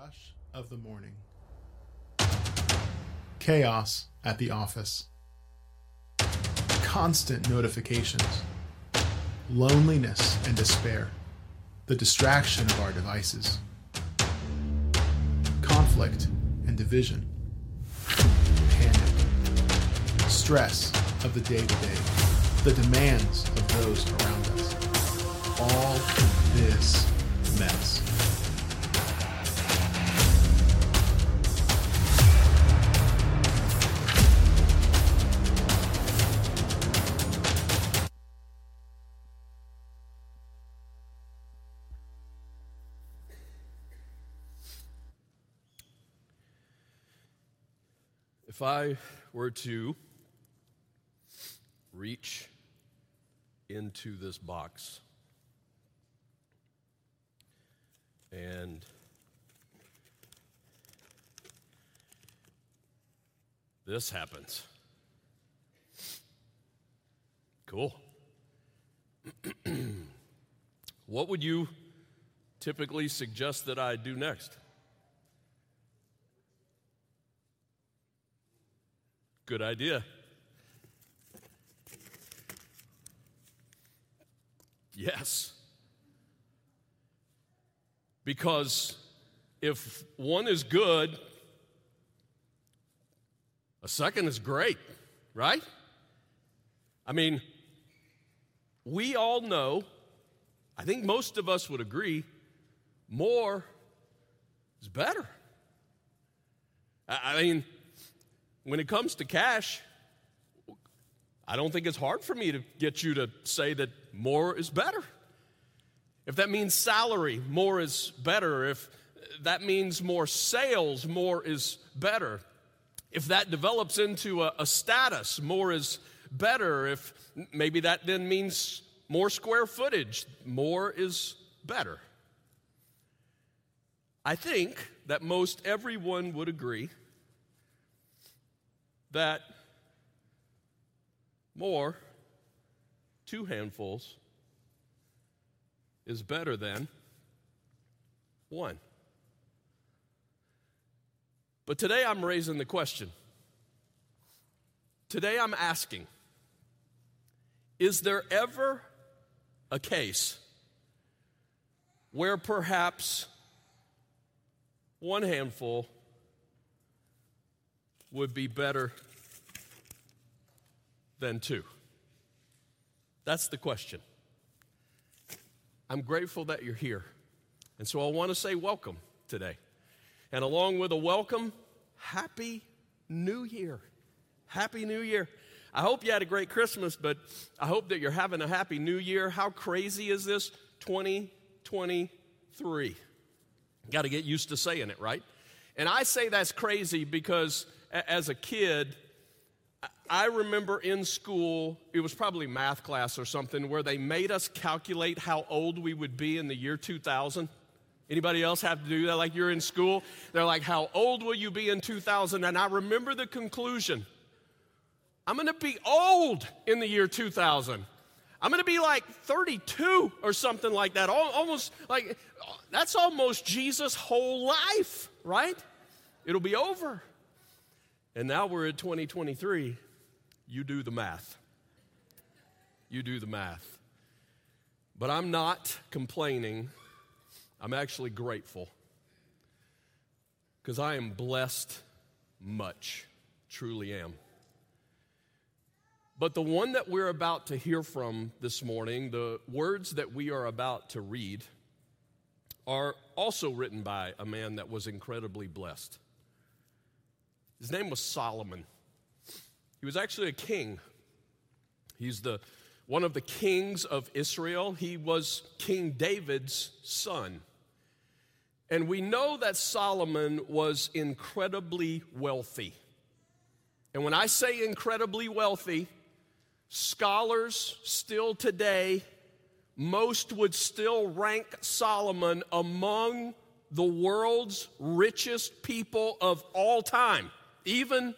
rush of the morning. Chaos at the office. Constant notifications. Loneliness and despair. The distraction of our devices. Conflict and division. Panic. Stress of the day-to-day. The demands of those around us. All of this mess. If I were to reach into this box and this happens. Cool. What would you typically suggest that I do next? Good idea. Yes. Because if one is good, a second is great, right? I mean, we all know, I think most of us would agree, more is better. I mean, when it comes to cash, I don't think it's hard for me to get you to say that more is better. If that means salary, more is better. If that means more sales, more is better. If that develops into a status, more is better. If maybe that then means more square footage, more is better. I think that most everyone would agree that more, two handfuls, is better than one. But today I'm raising the question. Today I'm asking, is there ever a case where perhaps one handful would be better than two? That's the question. I'm grateful that you're here. And so I want to say welcome today. And along with a welcome, Happy New Year. Happy New Year. I hope you had a great Christmas, but I hope that you're having a Happy New Year. How crazy is this? 2023. Got to get used to saying it, right? And I say that's crazy because as a kid, I remember in school, it was probably math class or something, where they made us calculate how old we would be in the year 2000. Anybody else have to do that? Like you're in school, they're like, how old will you be in 2000? And I remember the conclusion. I'm going to be old in the year 2000. I'm going to be like 32 or something like that. Almost like, that's almost Jesus' whole life, right? It'll be over. And now we're at 2023. You do the math. You do the math. But I'm not complaining. I'm actually grateful because I am blessed much. Truly am. But the one that we're about to hear from this morning, the words that we are about to read, are also written by a man that was incredibly blessed. His name was Solomon. He was actually a king. He's one of the kings of Israel. He was King David's son. And we know that Solomon was incredibly wealthy. And when I say incredibly wealthy, scholars still today, most would still rank Solomon among the world's richest people of all time, even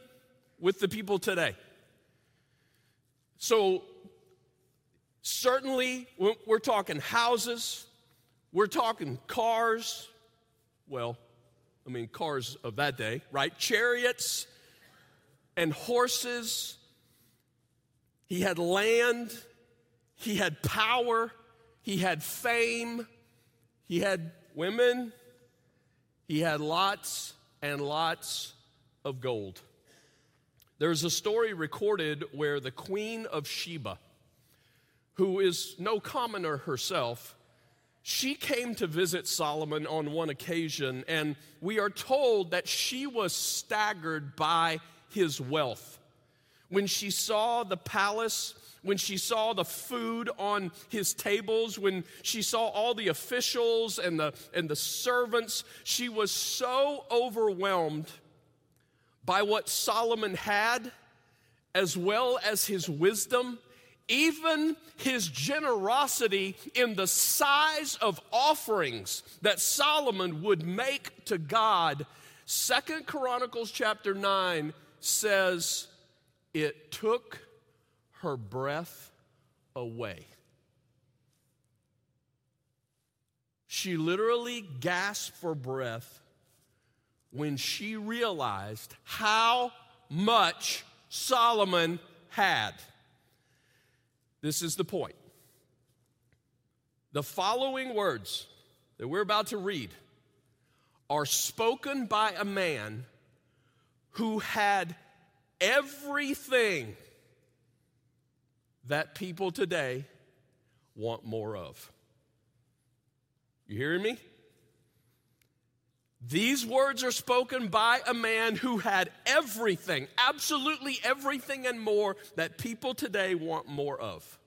with the people today. So certainly we're talking houses, we're talking cars, well, I mean, cars of that day, right? Chariots and horses. He had land. He had power. He had fame. He had women. He had lots and lots of gold. There's a story recorded where the Queen of Sheba, who is no commoner herself, she came to visit Solomon on one occasion, and we are told that she was staggered by his wealth. When she saw the palace, when she saw the food on his tables, when she saw all the officials and the servants, she was so overwhelmed by what Solomon had, as well as his wisdom, even his generosity in the size of offerings that Solomon would make to God. 2 Chronicles chapter 9 says, it took her breath away. She literally gasped for breath when she realized how much Solomon had. This is the point. The following words that we're about to read are spoken by a man who had everything that people today want more of. You hearing me? These words are spoken by a man who had everything, absolutely everything and more that people today want more of.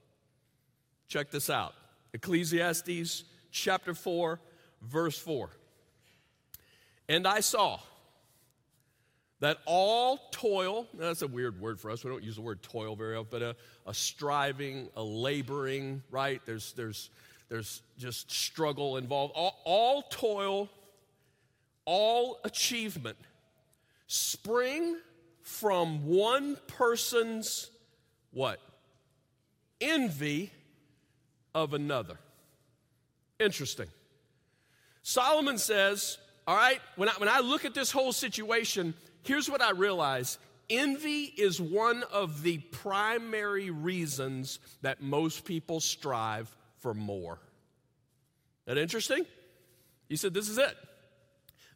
Check this out. Ecclesiastes chapter 4, verse 4. And I saw that all toil, that's a weird word for us. We don't use the word toil very often, but a striving, a laboring, right? There's just struggle involved. All toil, all achievement spring from one person's what? Envy of another. Interesting. Solomon says, all right, when I look at this whole situation, here's what I realize. Envy is one of the primary reasons that most people strive for more. Isn't that interesting? He said, this is it.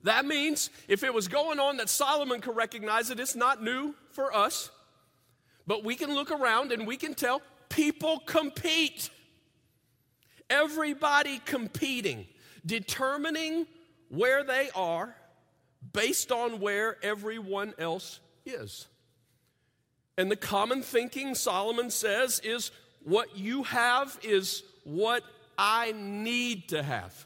That means if it was going on that Solomon could recognize it, it's not new for us. But we can look around and we can tell people compete. Everybody competing, determining where they are based on where everyone else is. And the common thinking, Solomon says, is what you have is what I need to have.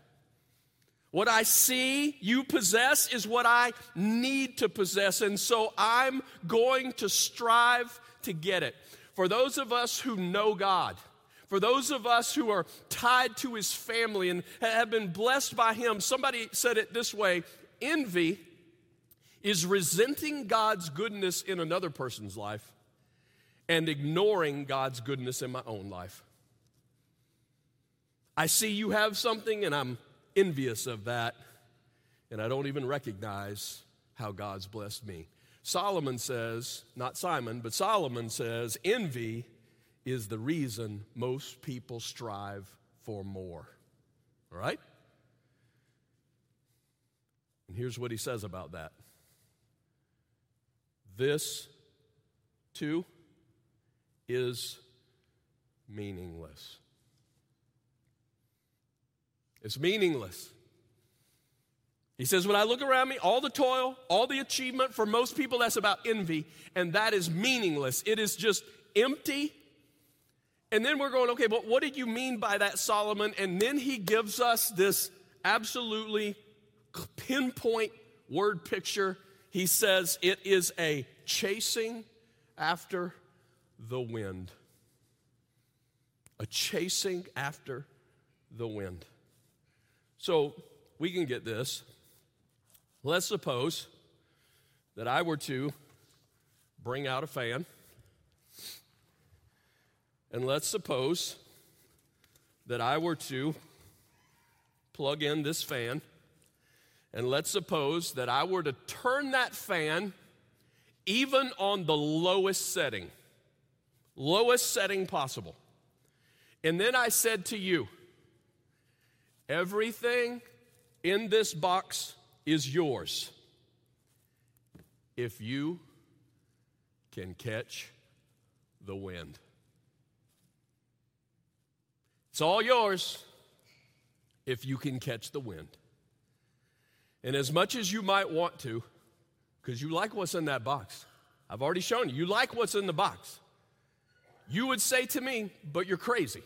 What I see you possess is what I need to possess, and so I'm going to strive to get it. For those of us who know God, for those of us who are tied to his family and have been blessed by him, somebody said it this way, envy is resenting God's goodness in another person's life and ignoring God's goodness in my own life. I see you have something and I'm envious of that, and I don't even recognize how God's blessed me. Solomon says, not Simon, but Solomon says, envy is the reason most people strive for more. All right? And here's what he says about that. This, too, is meaningless. It's meaningless. He says, when I look around me, all the toil, all the achievement, for most people that's about envy, and that is meaningless. It is just empty. And then we're going, okay, but what did you mean by that, Solomon? And then he gives us this absolutely pinpoint word picture. He says, it is a chasing after the wind. A chasing after the wind. So we can get this. Let's suppose that I were to bring out a fan, and let's suppose that I were to plug in this fan, And let's suppose that I were to turn that fan even on the lowest setting possible. And then I said to you, everything in this box is yours if you can catch the wind. It's all yours if you can catch the wind. And as much as you might want to, because you like what's in that box. I've already shown you. You like what's in the box. You would say to me, but you're crazy.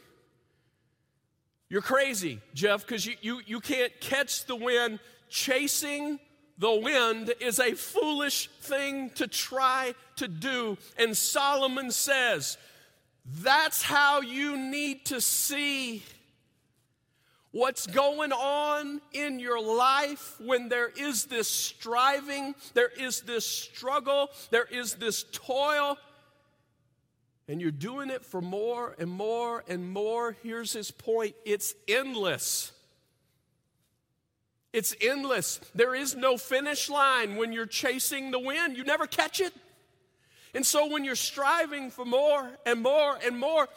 You're crazy, Jeff, because you can't catch the wind. Chasing the wind is a foolish thing to try to do. And Solomon says, that's how you need to see what's going on in your life when there is this striving, there is this struggle, there is this toil, and you're doing it for more and more and more. Here's his point. It's endless. It's endless. There is no finish line when you're chasing the wind. You never catch it. And so when you're striving for more and more and more,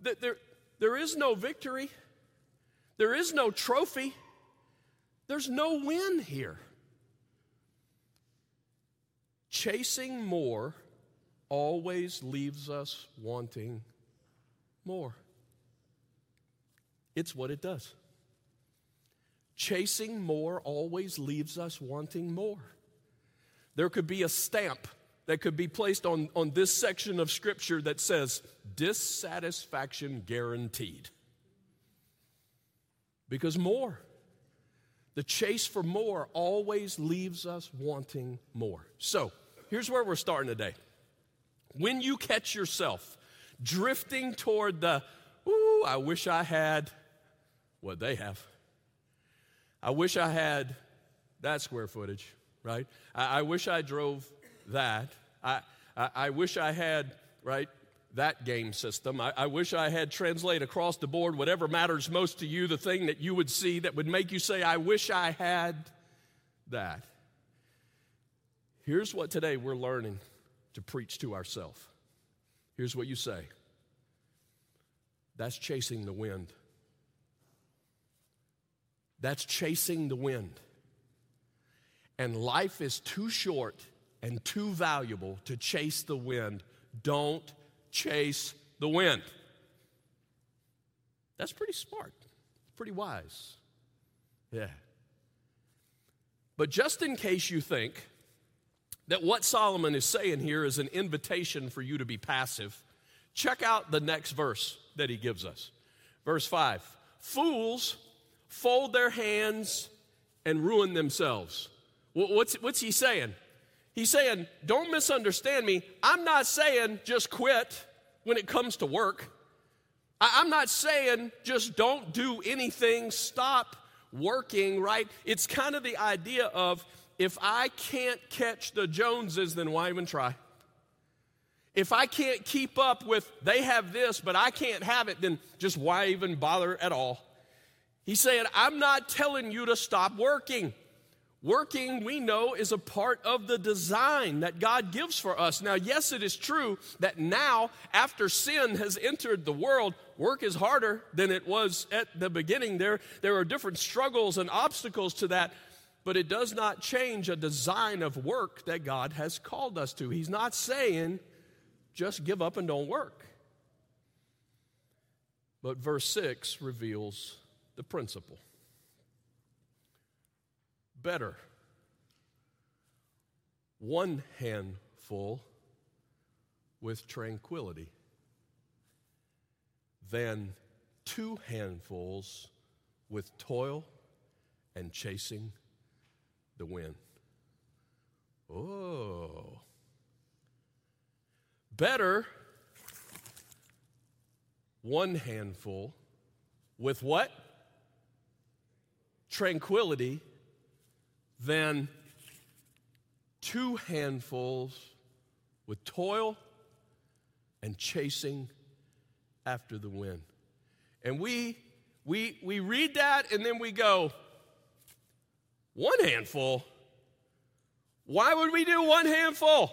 there is no victory. There is no trophy. There's no win here. Chasing more always leaves us wanting more. It's what it does. Chasing more always leaves us wanting more. There could be a stamp that could be placed on this section of Scripture that says, dissatisfaction guaranteed. Because more, the chase for more always leaves us wanting more. So, here's where we're starting today. When you catch yourself drifting toward the, ooh, I wish I had what they have. I wish I had that square footage, right? I wish I drove that. I wish I had, right? That game system. I wish I had translate across the board whatever matters most to you, the thing that you would see that would make you say, I wish I had that. Here's what today we're learning to preach to ourselves. Here's what you say. That's chasing the wind. That's chasing the wind. And life is too short and too valuable to chase the wind. Don't chase the wind. That's pretty smart, pretty wise. Yeah. But just in case you think that what Solomon is saying here is an invitation for you to be passive, check out the next verse that he gives us. Verse 5, fools fold their hands and ruin themselves. What's he saying? He's saying, don't misunderstand me. I'm not saying just quit when it comes to work. I'm not saying just don't do anything, stop working, right? It's kind of the idea of if I can't catch the Joneses, then why even try? If I can't keep up with they have this, but I can't have it, then just why even bother at all? He's saying, I'm not telling you to stop working. Working, we know, is a part of the design that God gives for us. Now, yes, it is true that now, after sin has entered the world, work is harder than it was at the beginning. There are different struggles and obstacles to that, but it does not change a design of work that God has called us to. He's not saying, just give up and don't work. But verse 6 reveals the principle. Better one handful with tranquility than two handfuls with toil and chasing the wind. Oh. Better one handful with what? Tranquility. Than two handfuls with toil and chasing after the wind. And we read that and then we go, One handful? Why would we do one handful?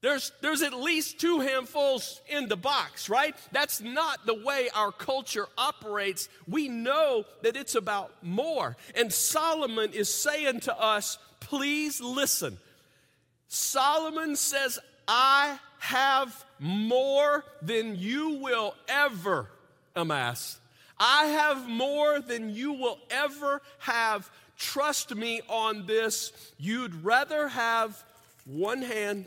There's at least two handfuls in the box, right? That's not the way our culture operates. We know that it's about more. And Solomon is saying to us, please listen. Solomon says, I have more than you will ever amass. I have more than you will ever have. Trust me on this. You'd rather have one hand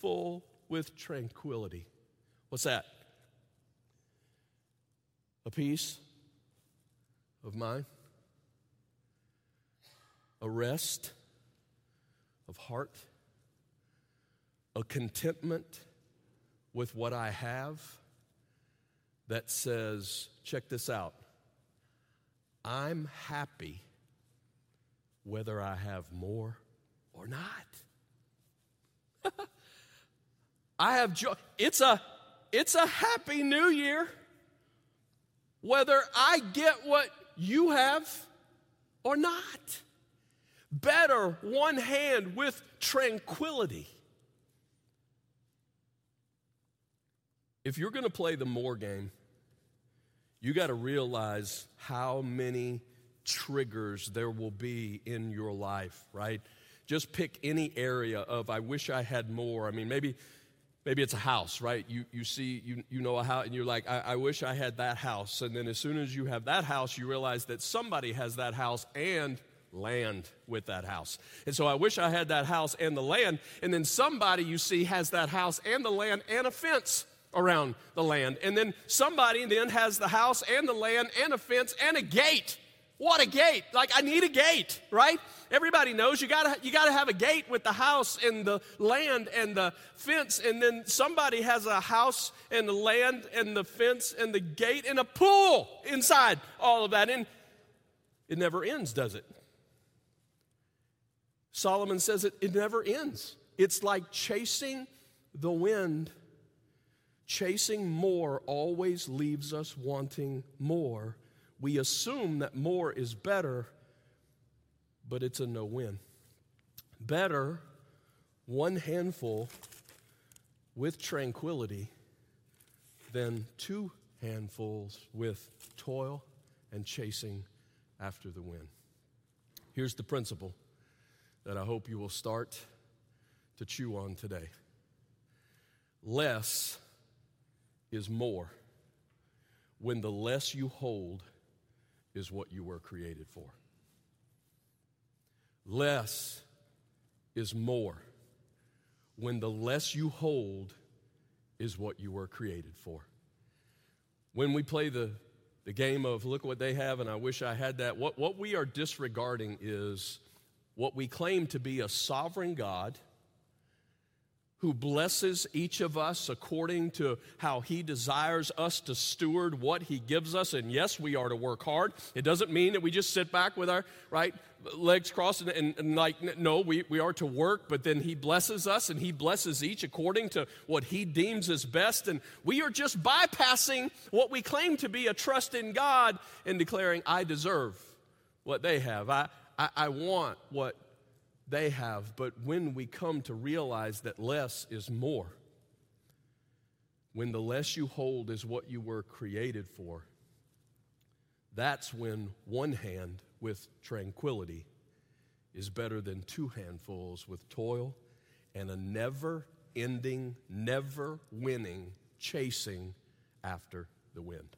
full with tranquility. What's that? A peace of mind, a rest of heart, a contentment with what I have that says, check this out, I'm happy whether I have more or not. I have joy. It's a happy new year whether I get what you have or not. Better one hand with tranquility. If you're going to play the more game, you got to realize how many triggers there will be in your life, right? Just pick any area of, I wish I had more. I mean, maybe it's a house, right? You see, you know a house, and you're like, I wish I had that house. And then as soon as you have that house, you realize that somebody has that house and land with that house. And so I wish I had that house and the land. And then somebody you see has that house and the land and a fence around the land. And then somebody then has the house and the land and a fence and a gate. What a gate. Like, I need a gate, right? Everybody knows you gotta have a gate with the house and the land and the fence, and then somebody has a house and the land and the fence and the gate and a pool inside all of that. And it never ends, does it? Solomon says it never ends. It's like chasing the wind. Chasing more always leaves us wanting more. We assume that more is better, but it's a no-win. Better one handful with tranquility than two handfuls with toil and chasing after the wind. Here's the principle that I hope you will start to chew on today. Less is more when the less you hold is what you were created for. Less is more when the less you hold is what you were created for. When we play the game of look what they have and I wish I had that, what we are disregarding is what we claim to be a sovereign God who blesses each of us according to how he desires us to steward what he gives us. And yes, we are to work hard. It doesn't mean that we just sit back with our right legs crossed and like, no, we are to work, but then he blesses us and he blesses each according to what he deems is best. And we are just bypassing what we claim to be a trust in God and declaring, I deserve what they have. I want what they have. But when we come to realize that less is more, when the less you hold is what you were created for, that's when one hand with tranquility is better than two handfuls with toil and a never-ending, never-winning chasing after the wind.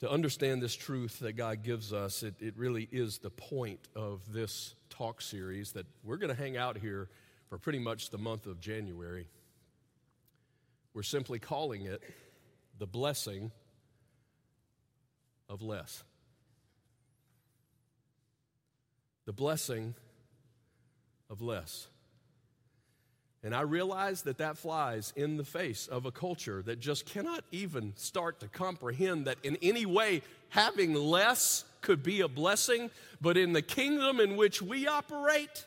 To understand this truth that God gives us, it really is the point of this talk series that we're going to hang out here for pretty much the month of January. We're simply calling it the blessing of less. The blessing of less. And I realize that flies in the face of a culture that just cannot even start to comprehend that in any way having less could be a blessing. But in the kingdom in which we operate,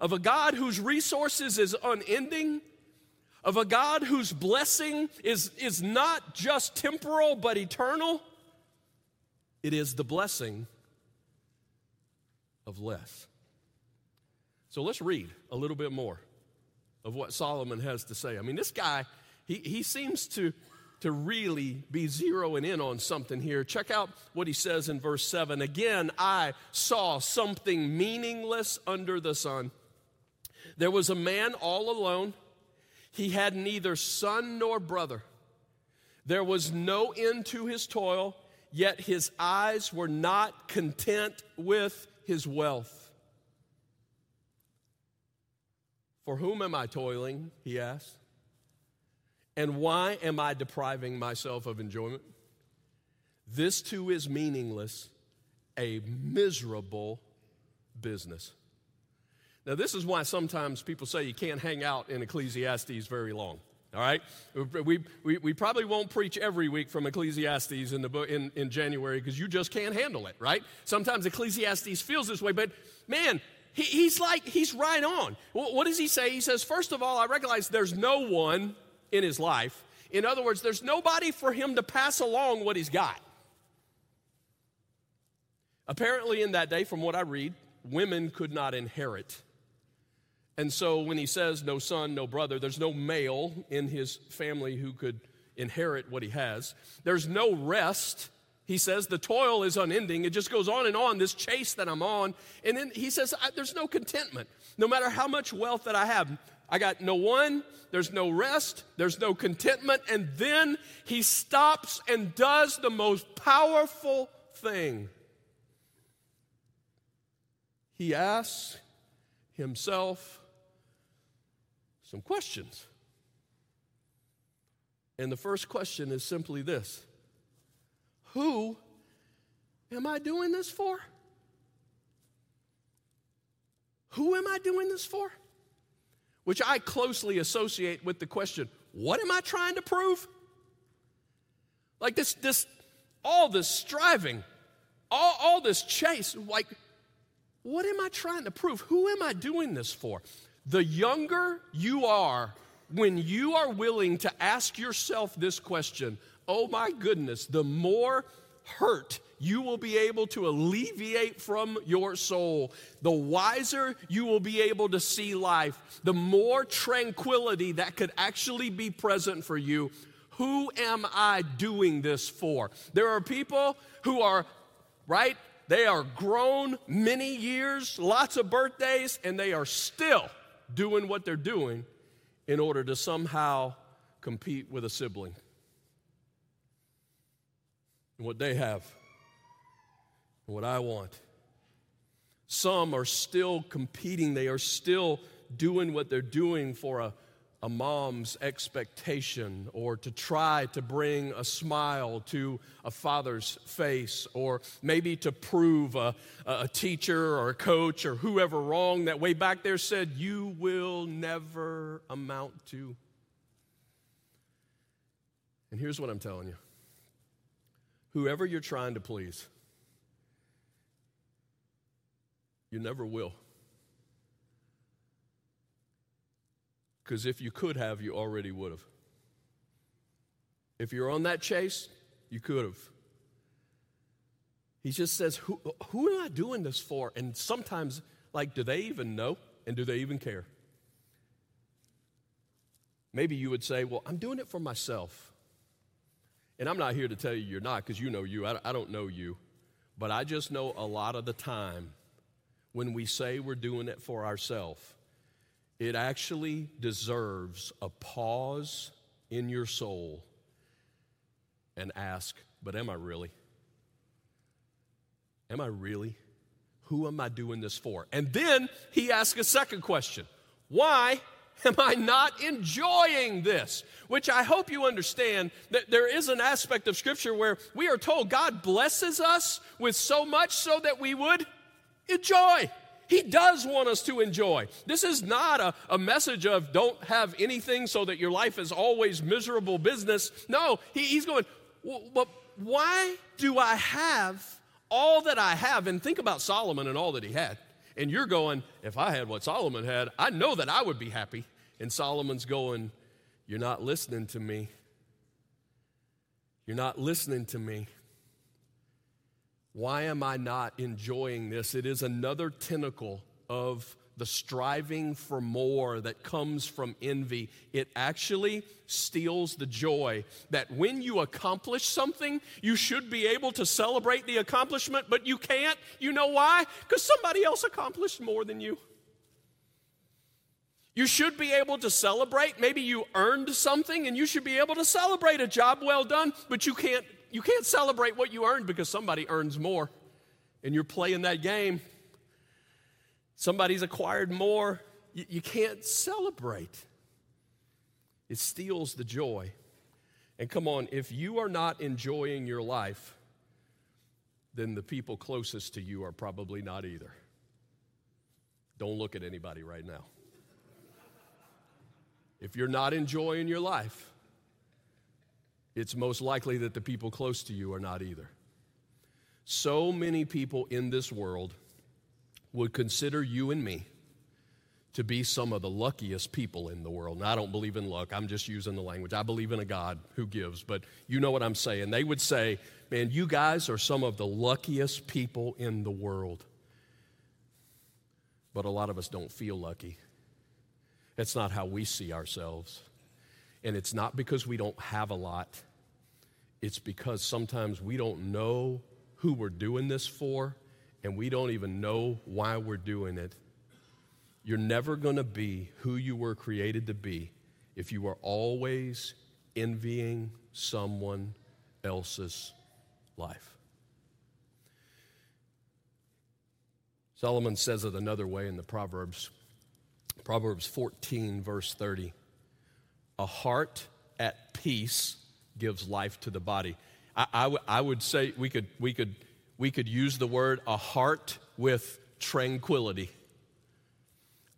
of a God whose resources is unending, of a God whose blessing is not just temporal but eternal, it is the blessing of less. So let's read a little bit more of what Solomon has to say. I mean, this guy, he seems to really be zeroing in on something here. Check out what he says in verse 7. Again, I saw something meaningless under the sun. There was a man all alone. He had neither son nor brother. There was no end to his toil, yet his eyes were not content with his wealth. For whom am I toiling, he asked, and why am I depriving myself of enjoyment? This too is meaningless, a miserable business. Now, this is why sometimes people say you can't hang out in Ecclesiastes very long. All right, we probably won't preach every week from Ecclesiastes in the book in January because you just can't handle it, right? Sometimes Ecclesiastes feels this way, but man, he's right on. What does he say? He says, first of all, I recognize there's no one in his life. In other words, there's nobody for him to pass along what he's got. Apparently, in that day, from what I read, women could not inherit. And so when he says no son, no brother, there's no male in his family who could inherit what he has. There's no rest. He says the toil is unending. It just goes on and on, this chase that I'm on. And then he says there's no contentment. No matter how much wealth that I have, I got no one, there's no rest, there's no contentment. And then he stops and does the most powerful thing. He asks himself some questions. And the first question is simply this: who am I doing this for? Who am I doing this for? Which I closely associate with the question, what am I trying to prove? Like all this striving, all this chase, like what am I trying to prove? Who am I doing this for? The younger you are, when you are willing to ask yourself this question, oh my goodness, the more hurt you will be able to alleviate from your soul. The wiser you will be able to see life. The more tranquility that could actually be present for you. Who am I doing this for? There are people who are, right? They are grown many years, lots of birthdays, and they are still doing what they're doing in order to somehow compete with a sibling. And what they have, and what I want. Some are still competing. They are still doing what they're doing for a mom's expectation, or to try to bring a smile to a father's face, or maybe to prove a teacher or a coach or whoever wrong that way back there said, you will never amount to. And here's what I'm telling you. Whoever you're trying to please, you never will. Because if you could have, you already would have. If you're on that chase, you could have. He just says, who am I doing this for? And sometimes, like, do they even know? And do they even care? Maybe you would say, well, I'm doing it for myself. And I'm not here to tell you you're not, because you know you. I don't know you. But I just know a lot of the time when we say we're doing it for ourselves, it actually deserves a pause in your soul and ask, but am I really? Am I really? Who am I doing this for? And then he asks a second question. Why am I not enjoying this? Which I hope you understand that there is an aspect of Scripture where we are told God blesses us with so much so that we would enjoy. He does want us to enjoy. This is not a message of don't have anything so that your life is always miserable business. No, he's going, but why do I have all that I have? And think about Solomon and all that he had. And you're going, if I had what Solomon had, I know that I would be happy. And Solomon's going, you're not listening to me. You're not listening to me. Why am I not enjoying this? It is another tentacle of the striving for more that comes from envy. It actually steals the joy that when you accomplish something, you should be able to celebrate the accomplishment, but you can't. You know why? Because somebody else accomplished more than you. You should be able to celebrate. Maybe you earned something, and you should be able to celebrate a job well done, but you can't celebrate what you earned because somebody earns more, and you're playing that game. Somebody's acquired more. You can't celebrate. It steals the joy. And come on, if you are not enjoying your life, then the people closest to you are probably not either. Don't look at anybody right now. If you're not enjoying your life, it's most likely that the people close to you are not either. So many people in this world would consider you and me to be some of the luckiest people in the world. And I don't believe in luck. I'm just using the language. I believe in a God who gives, but you know what I'm saying. They would say, man, you guys are some of the luckiest people in the world. But a lot of us don't feel lucky. That's not how we see ourselves. And it's not because we don't have a lot. It's because sometimes we don't know who we're doing this for, and we don't even know why we're doing it. You're never going to be who you were created to be if you are always envying someone else's life. Solomon says it another way in the Proverbs. Proverbs 14, verse 30. A heart at peace gives life to the body. I would say we could use the word a heart with tranquility.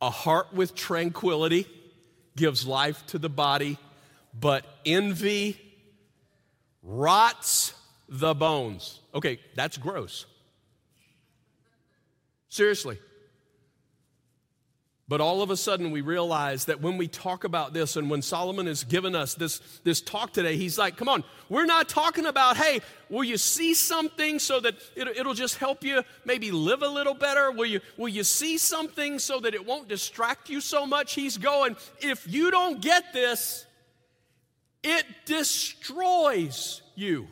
A heart with tranquility gives life to the body, but envy rots the bones. Okay, that's gross. Seriously. But all of a sudden we realize that when we talk about this and when Solomon has given us this talk today, he's like, come on, we're not talking about, hey, will you see something so that it'll just help you maybe live a little better? Will you see something so that it won't distract you so much? He's going, if you don't get this, it destroys you.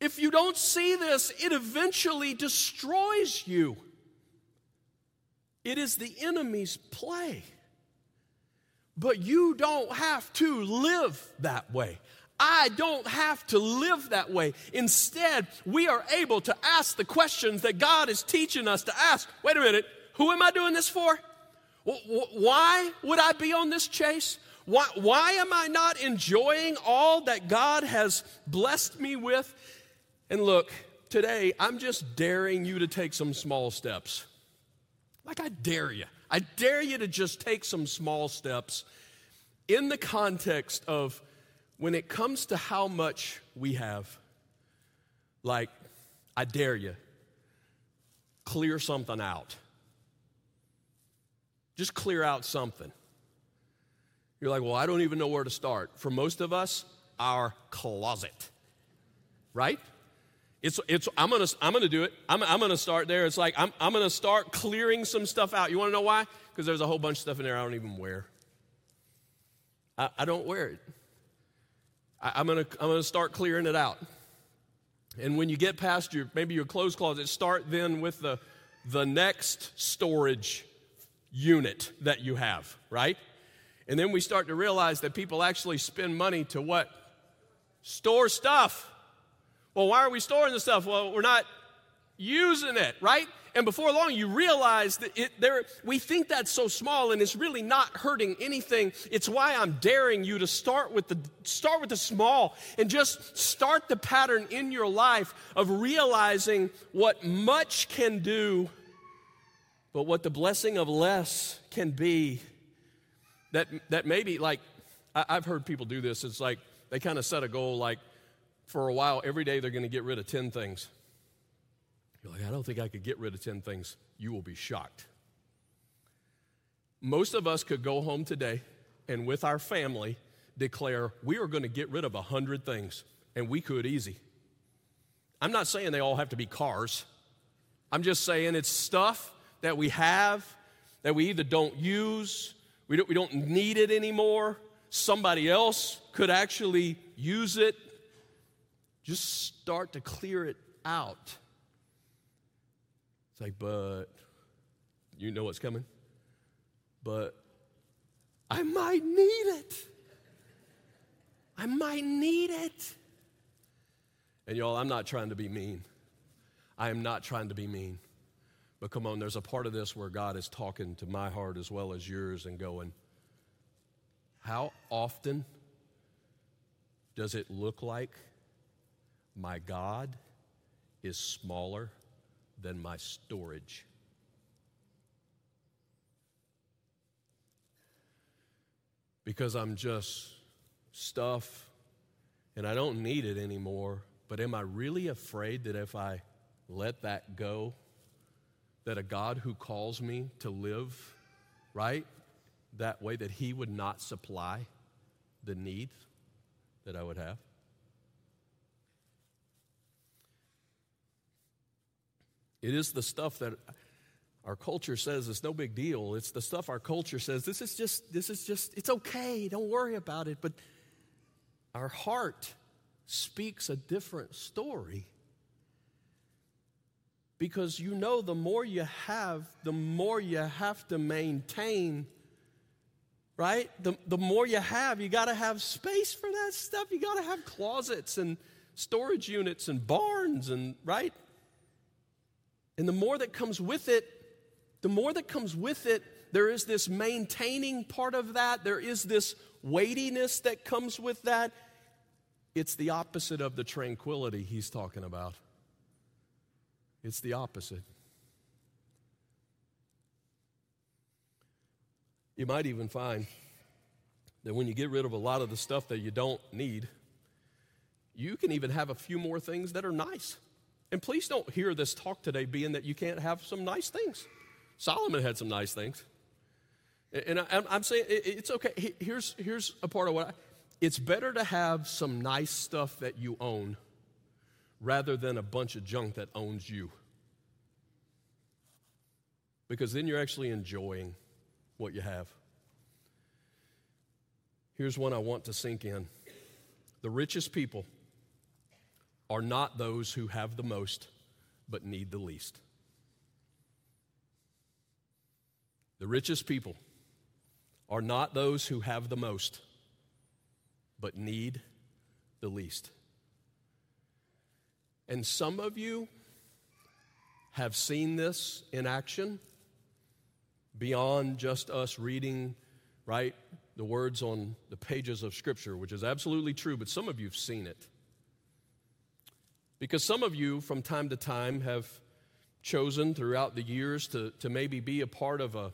If you don't see this, it eventually destroys you. It is the enemy's play. But you don't have to live that way. I don't have to live that way. Instead, we are able to ask the questions that God is teaching us to ask. Wait a minute, who am I doing this for? Why would I be on this chase? Why am I not enjoying all that God has blessed me with? And look, today, I'm just daring you to take some small steps. Like, I dare you. I dare you to just take some small steps in the context of when it comes to how much we have. Like, I dare you, clear something out. Just clear out something. You're like, well, I don't even know where to start. For most of us, our closet, right? I'm gonna do it. I'm gonna start there. It's like I'm gonna start clearing some stuff out. You wanna know why? Because there's a whole bunch of stuff in there I don't even wear. I don't wear it. I'm gonna start clearing it out. And when you get past maybe your clothes closet, start then with the next storage unit that you have, right? And then we start to realize that people actually spend money to what? Store stuff. Well, why are we storing this stuff? Well, we're not using it, right? And before long, you realize that we think that's so small, and it's really not hurting anything. It's why I'm daring you to start with the small and just start the pattern in your life of realizing what much can do, but what the blessing of less can be. That maybe, like, I've heard people do this. It's like they kind of set a goal, like, for a while, every day they're going to get rid of 10 things. You're like, I don't think I could get rid of 10 things. You will be shocked. Most of us could go home today and with our family declare we are going to get rid of 100 things, and we could easy. I'm not saying they all have to be cars. I'm just saying it's stuff that we have, that we either don't use, we don't need it anymore, somebody else could actually use it. Just start to clear it out. It's like, but you know what's coming? But I might need it. I might need it. And y'all, I'm not trying to be mean. I am not trying to be mean. But come on, there's a part of this where God is talking to my heart as well as yours and going, how often does it look like my God is smaller than my storage? Because I'm just stuff and I don't need it anymore, but am I really afraid that if I let that go, that a God who calls me to live right that way, that he would not supply the need that I would have? It is the stuff that our culture says it's no big deal. It's the stuff our culture says, this is just, it's okay, don't worry about it. But our heart speaks a different story. Because you know the more you have, the more you have to maintain, right? The more you have, you got to have space for that stuff. You got to have closets and storage units and barns and, right? And the more that comes with it, there is this maintaining part of that. There is this weightiness that comes with that. It's the opposite of the tranquility he's talking about. It's the opposite. You might even find that when you get rid of a lot of the stuff that you don't need, you can even have a few more things that are nice. And please don't hear this talk today being that you can't have some nice things. Solomon had some nice things. And I'm saying it's okay. Here's a part of what it's better to have some nice stuff that you own rather than a bunch of junk that owns you. Because then you're actually enjoying what you have. Here's one I want to sink in. The richest people are not those who have the most but need the least. The richest people are not those who have the most but need the least. And some of you have seen this in action beyond just us reading, right, the words on the pages of Scripture, which is absolutely true, but some of you have seen it. Because some of you, from time to time, have chosen throughout the years to maybe be a part of a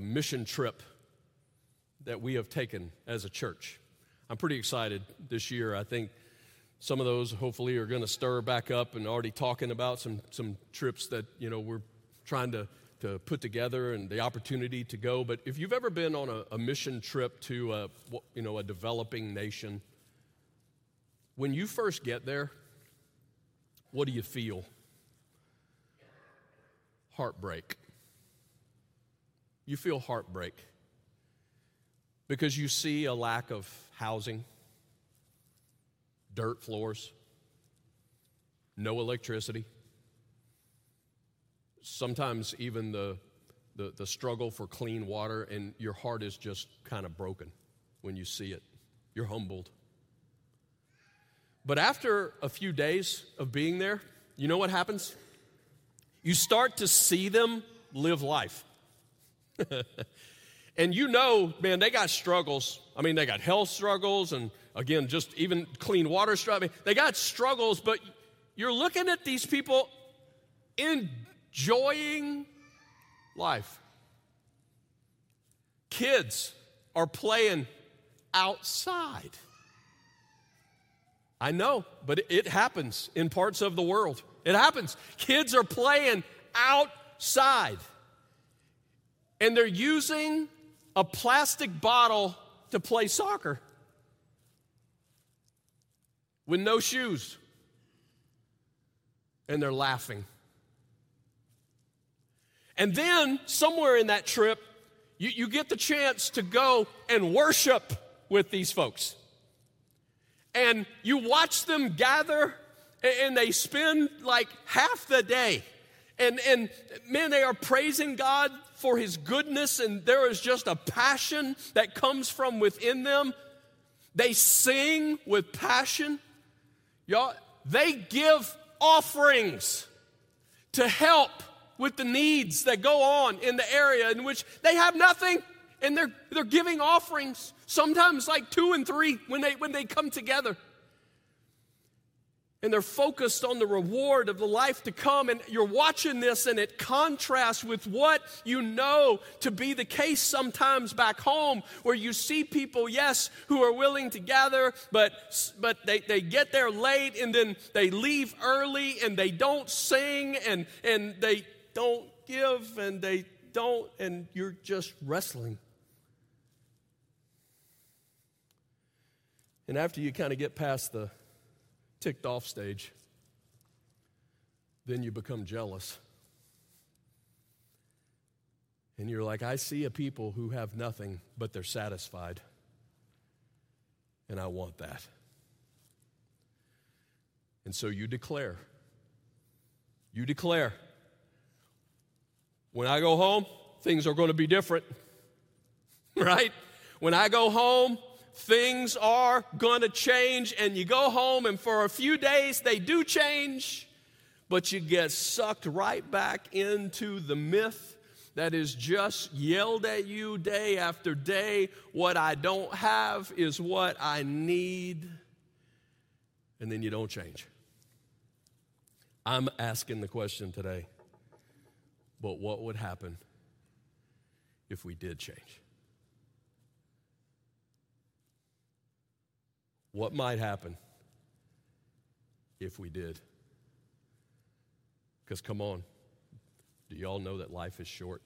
mission trip that we have taken as a church. I'm pretty excited this year. I think some of those, hopefully, are going to stir back up and already talking about some trips that, you know, we're trying to put together and the opportunity to go. But if you've ever been on a mission trip to, a developing nation, when you first get there, what do you feel? Heartbreak. You feel heartbreak because you see a lack of housing, dirt floors, no electricity. Sometimes even the struggle for clean water, and your heart is just kind of broken when you see it. You're humbled. But after a few days of being there, you know what happens? You start to see them live life. And you know, man, they got struggles. I mean, they got health struggles and, again, just even clean water struggles. I mean, they got struggles, but you're looking at these people enjoying life. Kids are playing outside. I know, but it happens in parts of the world. It happens. Kids are playing outside. And they're using a plastic bottle to play soccer with no shoes, and they're laughing. And then somewhere in that trip, you get the chance to go and worship with these folks. And you watch them gather, and they spend like half the day. And man, they are praising God for his goodness, and there is just a passion that comes from within them. They sing with passion. Y'all, they give offerings to help with the needs that go on in the area in which they have nothing, and they're giving offerings, sometimes like 2 and 3 when they come together. And they're focused on the reward of the life to come. And you're watching this, and it contrasts with what you know to be the case sometimes back home, where you see people, yes, who are willing to gather, but they get there late, and then they leave early, and they don't sing, and they don't give, and they don't, and you're just wrestling. And after you kind of get past the ticked off stage, then you become jealous. And you're like, I see a people who have nothing, but they're satisfied. And I want that. And so you declare, when I go home, things are going to be different, right? When I go home, things are going to change, and you go home, and for a few days they do change, but you get sucked right back into the myth that is just yelled at you day after day. What I don't have is what I need, and then you don't change. I'm asking the question today, but what would happen if we did change? What might happen if we did? Because come on, do y'all know that life is short?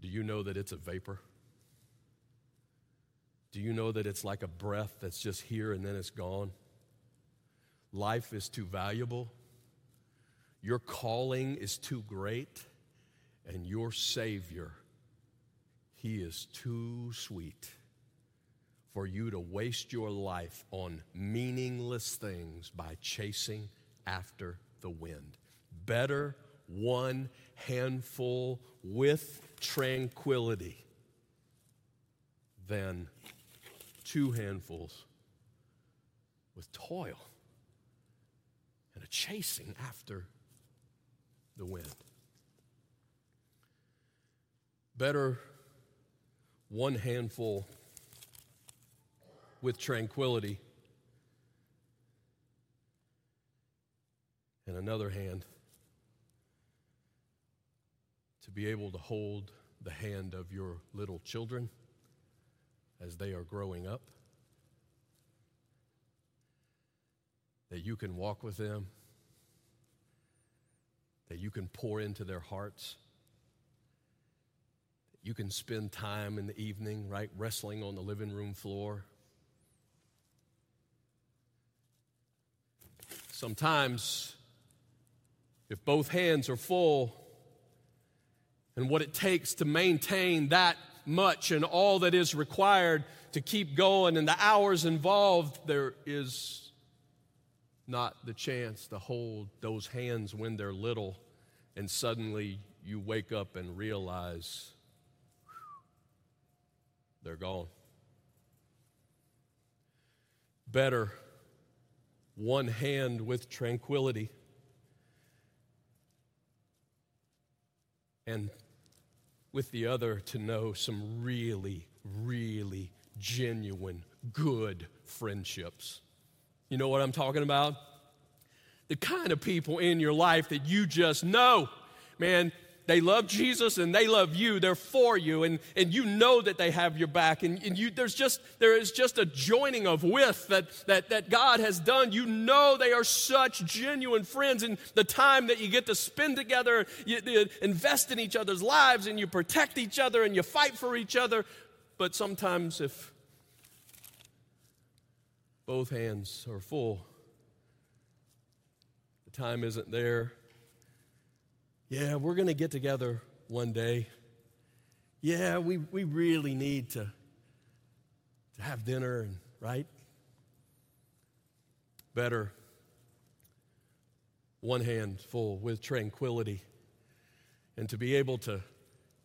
Do you know that it's a vapor? Do you know that it's like a breath that's just here and then it's gone? Life is too valuable. Your calling is too great. And your Savior, he is too sweet for you to waste your life on meaningless things by chasing after the wind. Better one handful with tranquility than 2 handfuls with toil and a chasing after the wind. Better one handful with tranquility, and another hand to be able to hold the hand of your little children as they are growing up, that you can walk with them, that you can pour into their hearts. You can spend time in the evening, right, wrestling on the living room floor. Sometimes, if both hands are full, and what it takes to maintain that much and all that is required to keep going and the hours involved, there is not the chance to hold those hands when they're little, and suddenly you wake up and realize they're gone. Better one hand with tranquility and with the other to know some really, really genuine, good friendships. You know what I'm talking about? The kind of people in your life that you just know, man, they love Jesus and they love you. They're for you, and you know that they have your back. There is just a joining of with that God has done. You know they are such genuine friends, and the time that you get to spend together, you invest in each other's lives, and you protect each other, and you fight for each other. But sometimes if both hands are full, The time isn't there. Yeah, we're going to get together one day. Yeah, we really need to have dinner, and right? Better one hand full with tranquility, and to be able to,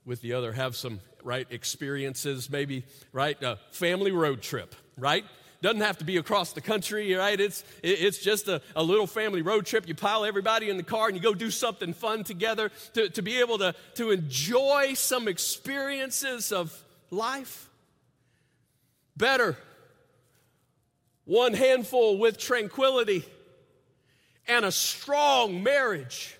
with the other, have some right experiences, maybe right a family road trip, right? Doesn't have to be across the country, right? It's just a little family road trip. You pile everybody in the car and you go do something fun together to be able to enjoy some experiences of life. Better one handful with tranquility and a strong marriage.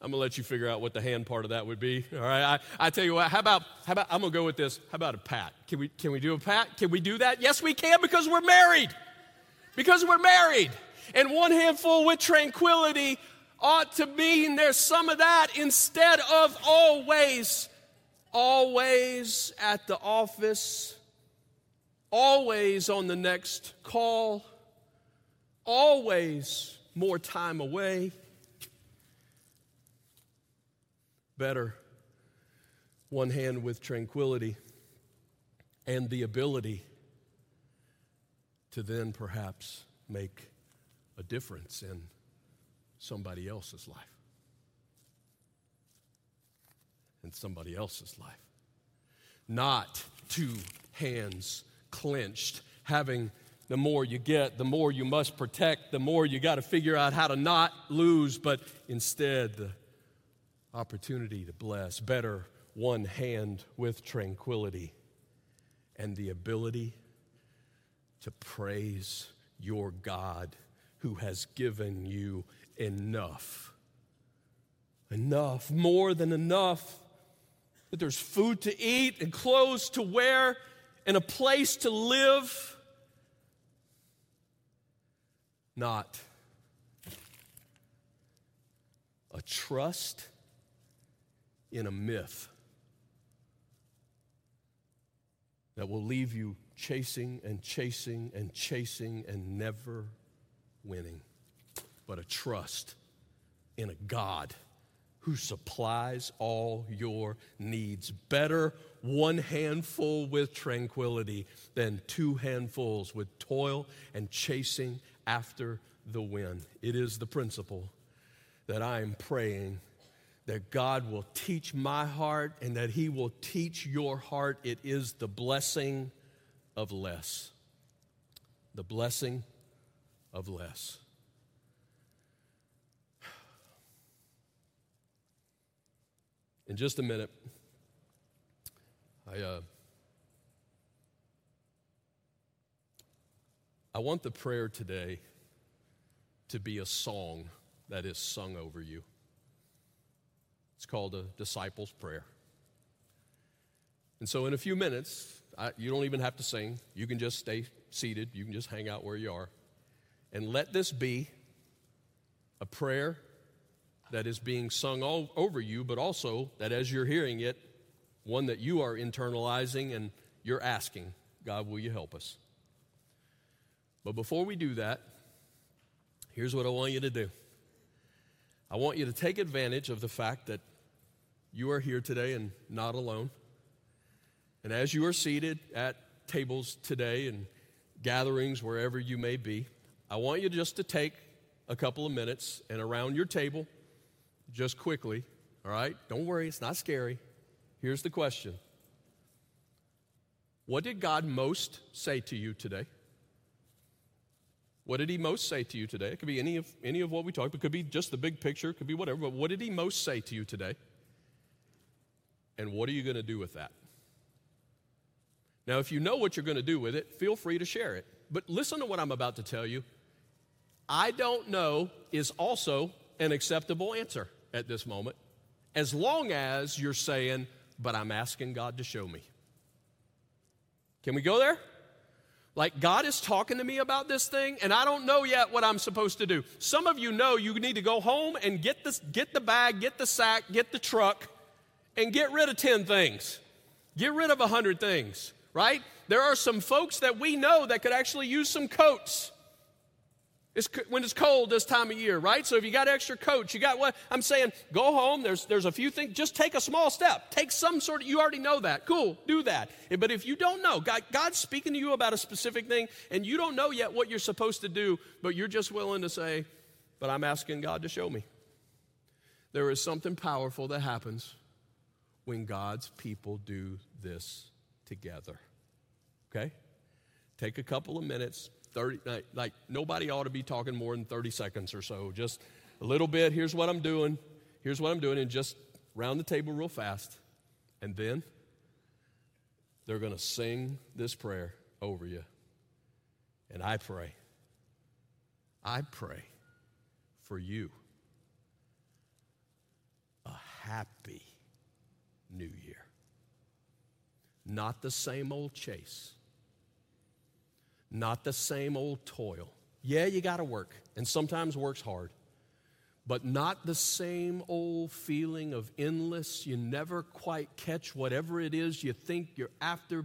I'm going to let you figure out what the hand part of that would be. All right, I tell you what, how about I'm going to go with this. How about a pat? Can we do a pat? Can we do that? Yes, we can, because we're married. Because we're married. And one handful with tranquility ought to mean there's some of that instead of always at the office, always on the next call, always more time away. Better one hand with tranquility and the ability to then perhaps make a difference in somebody else's life. In somebody else's life. Not two hands clenched, having the more you get, the more you must protect, the more you got to figure out how to not lose, but instead the opportunity to bless. Better one hand with tranquility and the ability to praise your God who has given you enough. Enough, more than enough, that there's food to eat and clothes to wear and a place to live. Not a trust in a myth that will leave you chasing and never winning, but a trust in a God who supplies all your needs. Better one handful with tranquility than two handfuls with toil and chasing after the wind. It is the principle that I am praying that God will teach my heart and that He will teach your heart. It is the blessing of less. The blessing of less. In just a minute, I want the prayer today to be a song that is sung over you. It's called a disciple's prayer. And so in a few minutes, you don't even have to sing. You can just stay seated. You can just hang out where you are. And let this be a prayer that is being sung all over you, but also that as you're hearing it, one that you are internalizing and you're asking, God, will you help us? But before we do that, here's what I want you to do. I want you to take advantage of the fact that you are here today and not alone. And as you are seated at tables today and gatherings wherever you may be, I want you just to take a couple of minutes and around your table, just quickly, all right? Don't worry, it's not scary. Here's the question. What did God most say to you today? What did He most say to you today? It could be any of what we talked about. It could be just the big picture. It could be whatever. But what did He most say to you today? And what are you going to do with that? Now, if you know what you're going to do with it, feel free to share it. But listen to what I'm about to tell you. I don't know is also an acceptable answer at this moment, as long as you're saying, but I'm asking God to show me. Can we go there? Like, God is talking to me about this thing, and I don't know yet what I'm supposed to do. Some of you know you need to go home and get the bag, get the sack, get the truck, and get rid of 10 things. Get rid of 100 things, right? There are some folks that we know that could actually use some coats. It's when it's cold this time of year, right? So if you got extra coats, you got what? I'm saying go home. There's a few things. Just take a small step. Take some sort of, you already know that. Cool, do that. But if you don't know, God's speaking to you about a specific thing, and you don't know yet what you're supposed to do, but you're just willing to say, but I'm asking God to show me. There is something powerful that happens when God's people do this together, okay? Take a couple of minutes. 30, like nobody ought to be talking more than 30 seconds or so. Just a little bit. Here's what I'm doing. And just round the table real fast. And then they're going to sing this prayer over you. And I pray for you a happy new year. Not the same old chase. Not the same old toil. Yeah, you got to work, and sometimes work's hard, but not the same old feeling of endless. You never quite catch whatever it is you think you're after,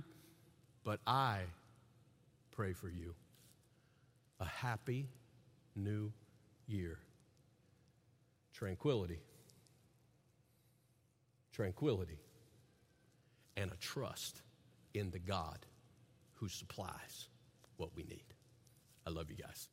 but I pray for you. A happy new year. Tranquility, and a trust in the God who supplies what we need. I love you guys.